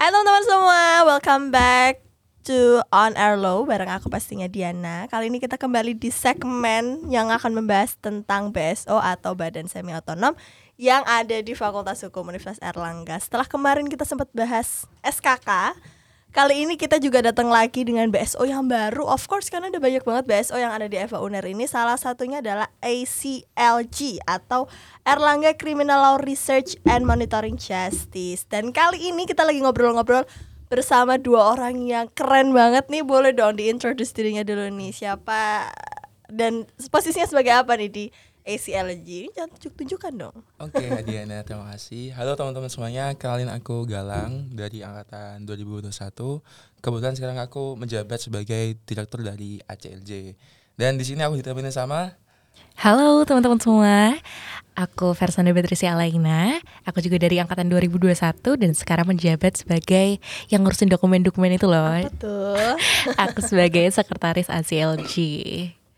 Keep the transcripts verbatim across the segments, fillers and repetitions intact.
Hai teman-teman semua, welcome back to On Air Law bareng aku pastinya Diana. Kali ini kita kembali di segmen yang akan membahas tentang B S O atau Badan Semi Otonom yang ada di Fakultas Hukum Universitas Airlangga. Setelah kemarin kita sempat bahas S K K, kali ini kita juga datang lagi dengan B S O yang baru. Of course, karena ada banyak banget B S O yang ada di F H UNAIR ini. Salah satunya adalah A C L J atau Airlangga Criminal Law Research and Monitoring Justice. Dan kali ini kita lagi ngobrol-ngobrol bersama dua orang yang keren banget nih. Boleh dong di-introduce dirinya dulu nih, siapa dan posisinya sebagai apa nih di A C L J? Jangan tunjuk-tunjukkan dong. Oke, okay, Diana, terima kasih. Halo teman-teman semuanya, kenalin aku Galang dari angkatan dua ribu dua puluh satu. Kebetulan sekarang aku menjabat sebagai direktur dari A C L J. Dan di sini aku ditemenin sama halo teman-teman semua. Aku Versan Debatri Sialaina. Aku juga dari angkatan dua ribu dua puluh satu dan sekarang menjabat sebagai yang ngurusin dokumen-dokumen itu loh. Betul. Aku sebagai sekretaris A C L J.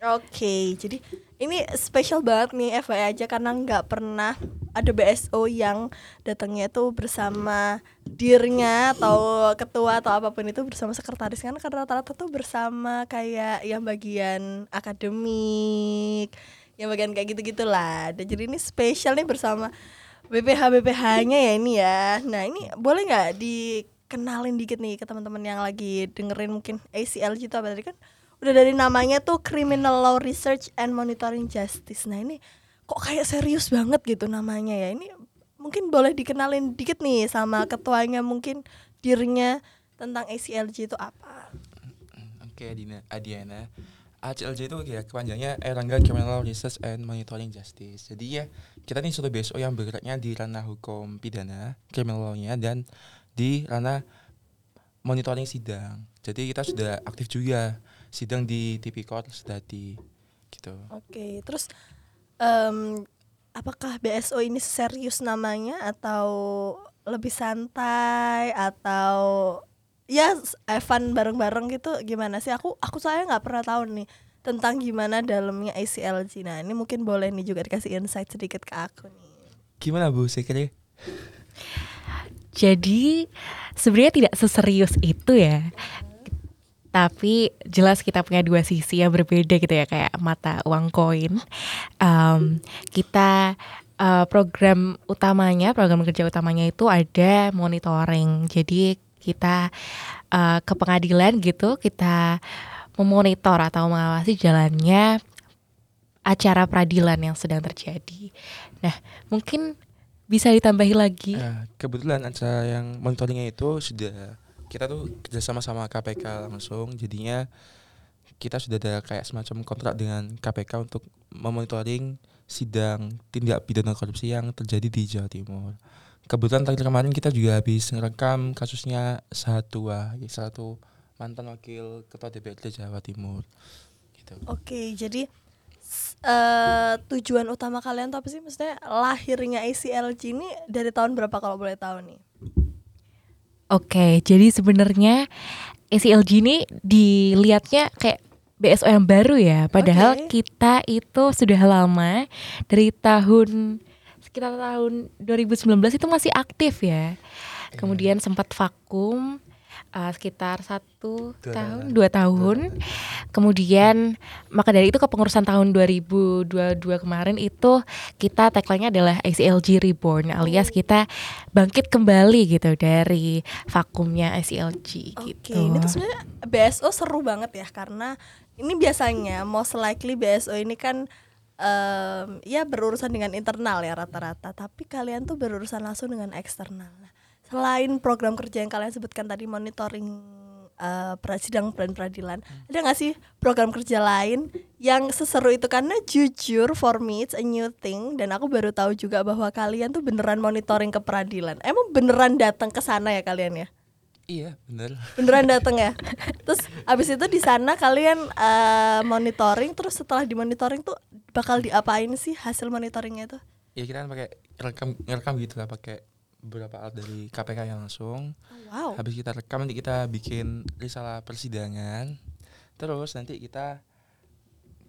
Oke, okay, jadi ini spesial banget nih F Y I aja karena nggak pernah ada B S O yang datangnya itu bersama dirnya atau ketua atau apapun itu bersama sekretaris, kan rata-rata tuh bersama kayak yang bagian akademik, yang bagian kayak gitu-gitulah. Dan jadi ini spesial nih bersama B P H B P H-nya ya ini ya. Nah, ini boleh nggak dikenalin dikit nih ke teman-teman yang lagi dengerin mungkin A C L J itu apa tadi kan? Udah dari namanya tuh Criminal Law Research and Monitoring Justice. Nah ini kok kayak serius banget gitu namanya ya. Ini mungkin boleh dikenalin dikit nih sama ketuanya mungkin dirinya tentang A C L J itu apa. Oke Dina, Adiana, A C L J itu ya kepanjangnya Airlangga Criminal Law Research and Monitoring Justice. Jadi ya kita nih sudah B S O yang bergeraknya di ranah hukum pidana, criminal law-nya, dan di ranah monitoring sidang. Jadi kita sudah aktif juga sidang di Tipikor sudah di gitu. Oke, okay, terus um, apakah B S O ini serius namanya atau lebih santai atau ya fun bareng-bareng gitu? Gimana sih? Aku aku saya nggak pernah tahu nih tentang gimana dalamnya A C L J. Nah ini mungkin boleh nih juga dikasih insight sedikit ke aku nih. Gimana Bu Sekre? Jadi sebenarnya tidak seserius itu ya. Tapi jelas kita punya dua sisi yang berbeda gitu ya, kayak mata uang koin. Um, kita uh, program utamanya, program kerja utamanya itu ada monitoring. Jadi kita uh, ke pengadilan gitu, kita memonitor atau mengawasi jalannya acara peradilan yang sedang terjadi. Nah, mungkin bisa ditambahi lagi. Uh, kebetulan acara yang monitoringnya itu sudah kita tuh kerja sama sama K P K langsung, jadinya kita sudah ada kayak semacam kontrak dengan K P K untuk memonitoring sidang tindak pidana korupsi yang terjadi di Jawa Timur. Kebetulan terakhir kemarin kita juga habis ngerekam kasusnya Sahatua, salah satu mantan wakil ketua D P D Jawa Timur. Gitu. Oke, jadi uh, tujuan utama kalian tuh apa sih? Maksudnya lahirnya A C L J ini dari tahun berapa kalau boleh tahu nih? Oke, okay, jadi sebenarnya A C L J ini dilihatnya kayak B S O yang baru ya. Padahal okay, kita itu sudah lama, dari tahun sekitar tahun dua ribu sembilan belas itu masih aktif ya. Kemudian sempat vakum uh, sekitar satu tahun, dua tahun. Kemudian maka dari itu kepengurusan tahun dua ribu dua puluh dua kemarin itu kita tagline-nya adalah A C L J Reborn, alias kita bangkit kembali gitu dari vakumnya A C L J. Oke, gitu. Ini tuh sebenarnya B S O seru banget ya, karena ini biasanya most likely B S O ini kan um, ya berurusan dengan internal ya rata-rata, tapi kalian tuh berurusan langsung dengan eksternal. Nah, selain program kerja yang kalian sebutkan tadi monitoring Uh, sidang peradilan, hmm. ada gak sih program kerja lain yang seseru itu? Karena jujur for me it's a new thing, dan aku baru tahu juga bahwa kalian tuh beneran monitoring ke peradilan. Emang beneran datang ke sana ya kalian ya? Iya bener. Beneran datang ya? Terus abis itu di sana kalian uh, monitoring, terus setelah dimonitoring tuh bakal diapain sih hasil monitoringnya tuh? Iya kita kan pakai rekam, rekam gitu lah, pakai beberapa alat dari K P K yang langsung. Wow. Habis kita rekam nanti kita bikin risalah persidangan. Terus nanti kita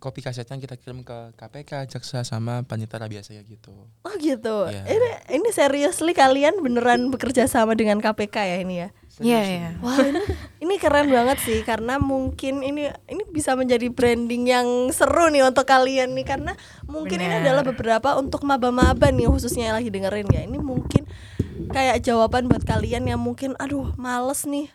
kopi kasetnya kita kirim ke K P K, jaksa sama panitera biasanya gitu. Oh gitu. Ya. Ini ini seriously kalian beneran bekerja sama dengan K P K ya ini ya? Iya yeah, yeah. Wah, ini, ini keren banget sih karena mungkin ini ini bisa menjadi branding yang seru nih untuk kalian nih karena mungkin bener. Ini adalah beberapa untuk maba-maba nih khususnya yang lagi dengerin ya. Ini mungkin kayak jawaban buat kalian yang mungkin aduh males nih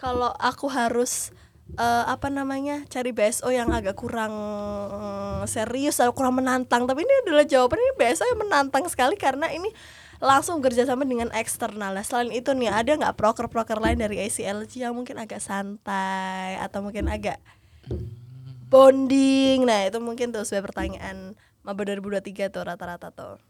kalau aku harus Uh, apa namanya cari B S O yang agak kurang mm, serius atau kurang menantang, tapi ini adalah jawabannya B S O yang menantang sekali karena ini langsung kerjasama dengan eksternal. Nah, selain itu nih ada nggak proker-proker lain dari A C L J yang mungkin agak santai atau mungkin agak bonding? Nah itu mungkin tuh sebagai pertanyaan Maba dua ribu dua puluh tiga tuh rata-rata tuh.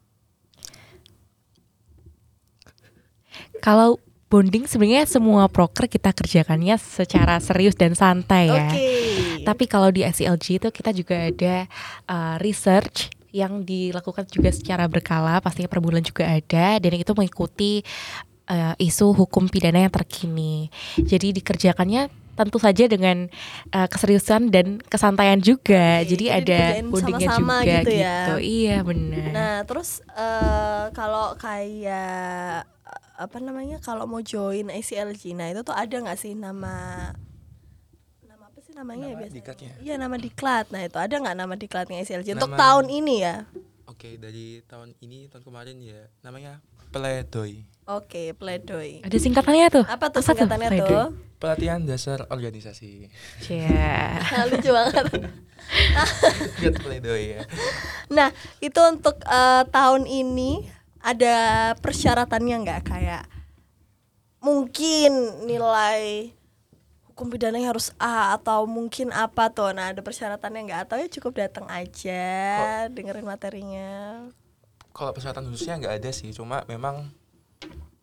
Kalau bonding sebenarnya semua proker kita kerjakannya secara serius dan santai ya. Okay. Tapi kalau di A C L J itu kita juga ada uh, research yang dilakukan juga secara berkala, pastinya per bulan juga ada dan itu mengikuti uh, isu hukum pidana yang terkini. Jadi dikerjakannya tentu saja dengan uh, keseriusan dan kesantaian juga. Okay, jadi, jadi ada bondingnya juga gitu, ya. gitu. Iya benar. Nah terus uh, kalau kayak apa namanya kalau mau join A C L J, nah itu tuh ada nggak sih nama nama apa sih namanya nama ya biasanya? Iya nama diklat. Nah itu ada nggak nama diklatnya A C L J nama, untuk tahun ini ya? Oke okay, dari tahun ini tahun kemarin ya namanya Pledoi. Oke okay, Pledoi. Ada singkatannya tuh? Apa tuh singkatannya Pledoi. tuh? Pelatihan Dasar Organisasi. Yeah. Nah, lucu banget. Lihat Pledoi ya. Nah itu untuk uh, tahun ini. Ada persyaratannya nggak kayak mungkin nilai hukum pidananya harus A atau mungkin apa tuh? Nah ada persyaratannya nggak atau ya cukup datang aja kalo, dengerin materinya? Kalau persyaratan khususnya nggak ada sih, cuma memang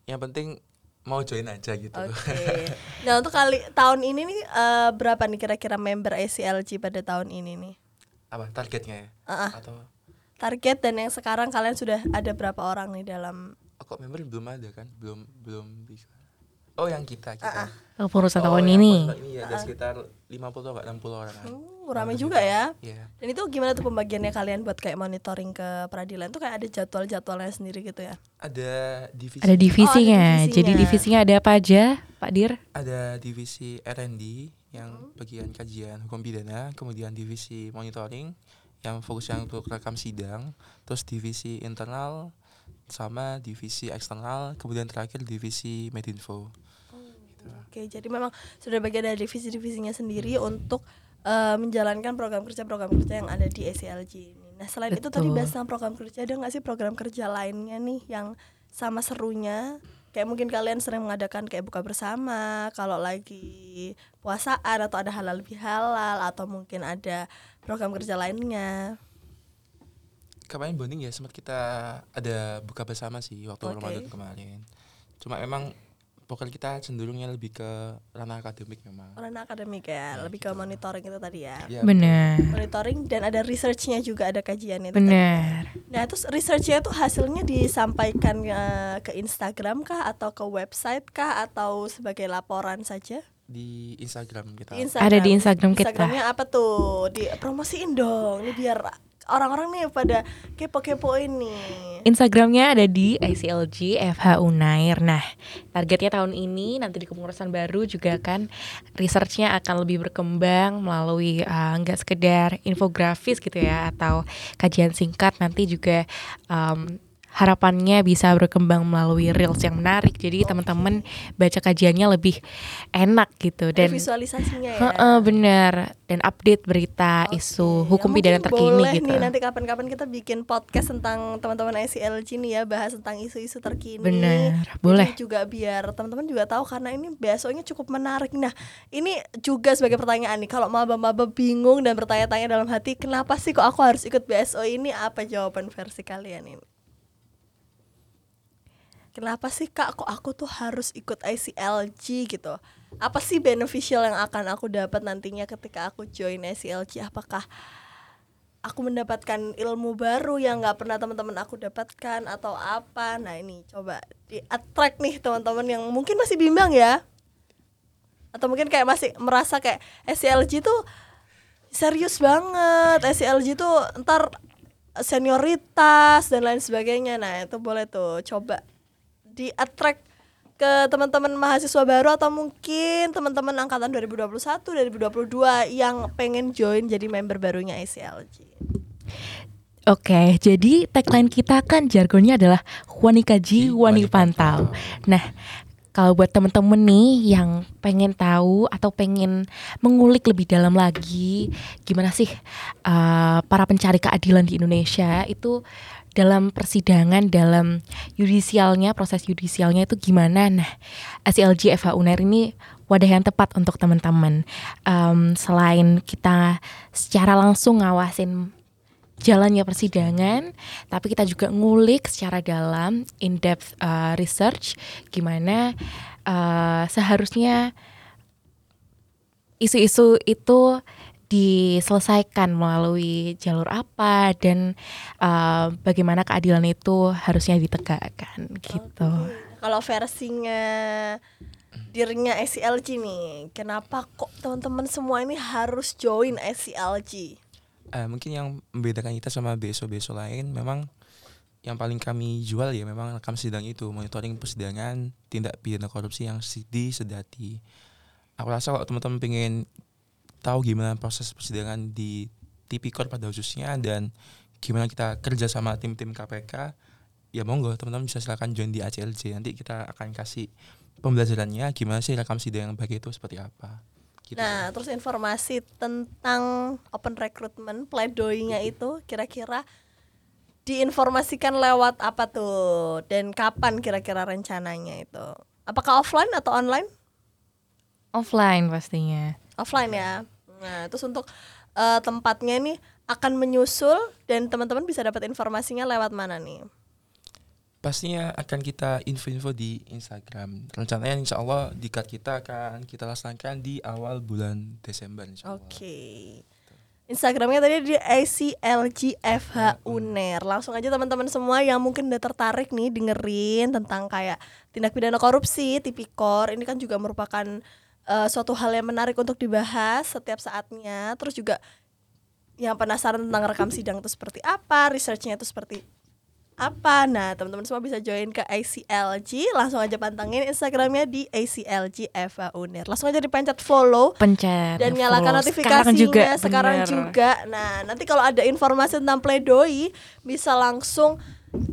yang penting mau join aja gitu. Oke. Okay. Nah untuk kali tahun ini nih uh, berapa nih kira-kira member A C L J pada tahun ini nih? Apa targetnya ya? Uh-uh. Atau target dan yang sekarang kalian sudah ada berapa orang nih dalam? Kok member belum ada kan? Belum belum bisa. Oh yang kita kita. Uh-uh. Oh perusahaan tahun oh, ini. Ini ya, ada uh-uh. sekitar lima puluh atau enam puluh orang. Uh, ramai juga ya. Yeah. Dan itu gimana tuh pembagiannya kalian buat kayak monitoring ke peradilan tuh kayak ada jadwal-jadwalnya sendiri gitu ya? Ada divisi. Ada divisinya. Oh, ada divisinya. Jadi divisinya ada apa aja, Pak Dir? Ada divisi R and D yang hmm. bagian kajian hukum pidana, kemudian divisi monitoring yang fokusnya untuk rekam sidang, terus divisi internal sama divisi eksternal, kemudian terakhir divisi Medinfo. Hmm, gitu. Oke, jadi memang sudah bagian dari divisi-divisinya sendiri hmm. untuk uh, menjalankan program kerja-program kerja yang ada di A C L J ini. Nah, selain Betul. itu tadi bahas tentang program kerja, ada nggak sih program kerja lainnya nih yang sama serunya? Kayak mungkin kalian sering mengadakan kayak buka bersama, kalau lagi puasaan atau ada halal bihalal atau mungkin ada program kerja lainnya. Kemarin bonding ya sempat kita ada buka bersama sih waktu okay. Ramadan kemarin. Cuma memang pokoknya kita cenderungnya lebih ke ranah akademik memang. Ranah akademik ya, ya lebih gitu. Ke monitoring itu tadi ya. ya Benar. Monitoring dan ada research-nya juga, ada kajiannya. Benar. Nah terus research-nya itu hasilnya disampaikan uh, ke Instagram kah atau ke website kah atau sebagai laporan saja? Di Instagram kita. Di Instagram. Ada di Instagram kita. Instagramnya apa tuh? Di promosiin dong. Ini biar orang-orang nih pada kepo-kepo ini. Instagramnya ada di A C L J F H UNAIR. Nah, targetnya tahun ini nanti di kepengurusan baru juga kan researchnya akan lebih berkembang melalui uh, nggak sekedar infografis gitu ya atau kajian singkat, nanti juga um, harapannya bisa berkembang melalui reels yang menarik. Jadi okay. teman-teman baca kajiannya lebih enak gitu dan visualisasinya ya. Heeh, benar. Dan update berita okay. isu hukum pidana ya, terkini gitu. Boleh nih nanti kapan-kapan kita bikin podcast tentang teman-teman A C L J nih ya, bahas tentang isu-isu terkini. Benar, boleh. Ini juga biar teman-teman juga tahu karena ini besoknya cukup menarik. Nah, ini juga sebagai pertanyaan nih, kalau maba-maba bingung dan bertanya-tanya dalam hati, kenapa sih kok aku harus ikut B S O ini? Apa jawaban versi kalian ini? Kenapa sih kak kok aku tuh harus ikut A C L J gitu? Apa sih beneficial yang akan aku dapat nantinya ketika aku join A C L J? Apakah aku mendapatkan ilmu baru yang gak pernah teman-teman aku dapatkan atau apa? Nah ini coba di-attract nih teman-teman yang mungkin masih bimbang ya? Atau mungkin kayak masih merasa kayak A C L J tuh Serius banget. A C L J tuh ntar senioritas dan lain sebagainya. Nah, itu boleh tuh coba di-attract ke teman-teman mahasiswa baru atau mungkin teman-teman angkatan dua ribu dua puluh satu dua ribu dua puluh dua yang pengen join jadi member barunya A C L J. Oke, jadi tagline kita kan jargonnya adalah wani kaji, wani pantau. Nah, kalau buat teman-teman nih yang pengen tahu atau pengen mengulik lebih dalam lagi gimana sih uh, para pencari keadilan di Indonesia itu dalam persidangan, dalam yudisialnya, proses yudisialnya itu gimana? Nah, A C L J F H UNAIR ini wadah yang tepat untuk teman-teman. Um, selain kita secara langsung ngawasin jalannya persidangan, tapi kita juga ngulik secara dalam, in-depth uh, research, gimana uh, seharusnya isu-isu itu diselesaikan melalui jalur apa dan uh, bagaimana keadilan itu harusnya ditegakkan gitu. Okay. Kalau versinya dirinya A C L J nih, kenapa kok teman-teman semua ini harus join A C L J? Uh, mungkin yang membedakan kita sama B S O-B S O lain, memang yang paling kami jual ya memang rekam sidang itu, monitoring persidangan tindak pidana korupsi yang disedati. Aku rasa kalau teman-teman pengen tahu gimana proses persidangan di Tipikor pada khususnya dan gimana kita kerja sama tim-tim K P K, ya monggo teman-teman bisa silakan join di A C L J. Nanti kita akan kasih pembelajarannya gimana sih rekam sidang yang baik itu seperti apa gitu. Nah, terus informasi tentang open recruitment, pledoinya itu kira-kira diinformasikan lewat apa tuh dan kapan kira-kira rencananya itu? Apakah offline atau online? Offline pastinya. Offline ya. Nah, terus untuk uh, tempatnya ini akan menyusul dan teman-teman bisa dapat informasinya lewat mana nih? Pastinya akan kita info-info di Instagram. Rencananya insya Allah di card kita akan kita laksanakan di awal bulan Desember insya Allah. Oke. Okay. Instagramnya tadi di A C L J F H Unair. Langsung aja teman-teman semua yang mungkin udah tertarik nih dengerin tentang kayak tindak pidana korupsi, tipikor. Ini kan juga merupakan Uh, suatu hal yang menarik untuk dibahas setiap saatnya. Terus juga yang penasaran tentang rekam sidang itu seperti apa, researchnya itu seperti apa. Nah, teman-teman semua bisa join ke A C L J. Langsung aja pantengin Instagramnya di A C L J F H Unair. Langsung aja dipencet follow, pencet dan nyalakan follow notifikasinya sekarang juga, sekarang juga. Nah, nanti kalau ada informasi tentang pledoi bisa langsung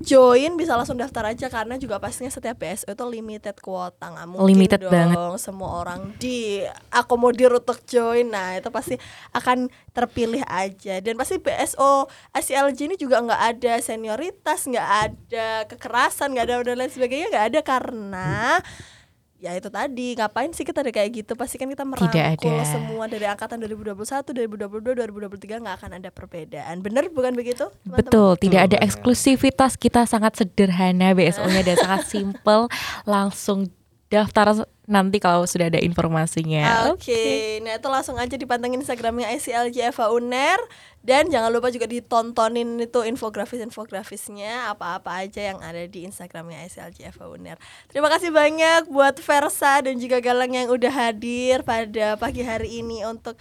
join, bisa langsung daftar aja karena juga pastinya setiap B S O itu limited kuota, nggak mungkin limited dong banget semua orang diakomodir untuk join. Nah, itu pasti akan terpilih aja dan pasti B S O A C L J ini juga nggak ada senioritas, nggak ada kekerasan, nggak ada dan lain sebagainya, nggak ada karena ya itu tadi, ngapain sih kita ada kayak gitu? Pasti kan kita merangkul semua dari angkatan dua ribu dua puluh satu, dua ribu dua puluh dua, dua ribu dua puluh tiga gak akan ada perbedaan. Bener bukan begitu, teman-teman? Betul, tidak hmm. ada eksklusivitas, kita sangat sederhana B S O-nya dan sangat simple. Langsung daftar nanti kalau sudah ada informasinya. Oke, okay. okay. Nah itu langsung aja dipantengin Instagramnya A C L J F H Unair. Dan jangan lupa juga ditontonin itu infografis-infografisnya, apa-apa aja yang ada di Instagramnya A C L J F H Unair. Terima kasih banyak buat Versa dan juga Galang yang udah hadir pada pagi hari ini untuk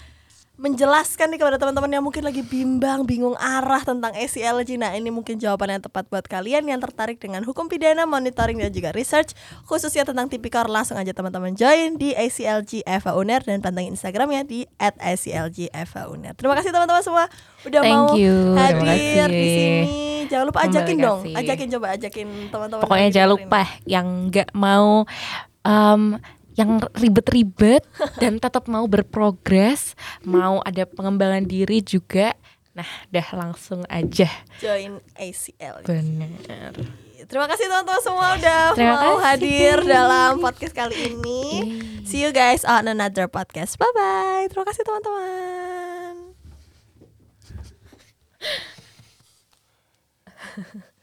menjelaskan nih kepada teman-teman yang mungkin lagi bimbang, bingung arah tentang A C L J. Nah, ini mungkin jawaban yang tepat buat kalian yang tertarik dengan hukum pidana, monitoring dan juga research khususnya tentang tipikor. Langsung aja teman-teman join di A C L J F H Unair dan pantengin Instagramnya di at A C L J F H Unair. Terima kasih teman-teman semua udah Thank mau you. hadir di sini. Jangan lupa ajakin dong, ajakin coba ajakin teman-teman. Pokoknya jangan lupa ini. yang nggak mau um, yang ribet-ribet dan tetap mau berprogres, mau ada pengembangan diri juga. Nah, dah langsung aja join A C L J. Benar. Terima kasih teman-teman semua udah Terima mau kasih. hadir dalam podcast kali ini. Yay. See you guys on another podcast. Bye-bye. Terima kasih teman-teman.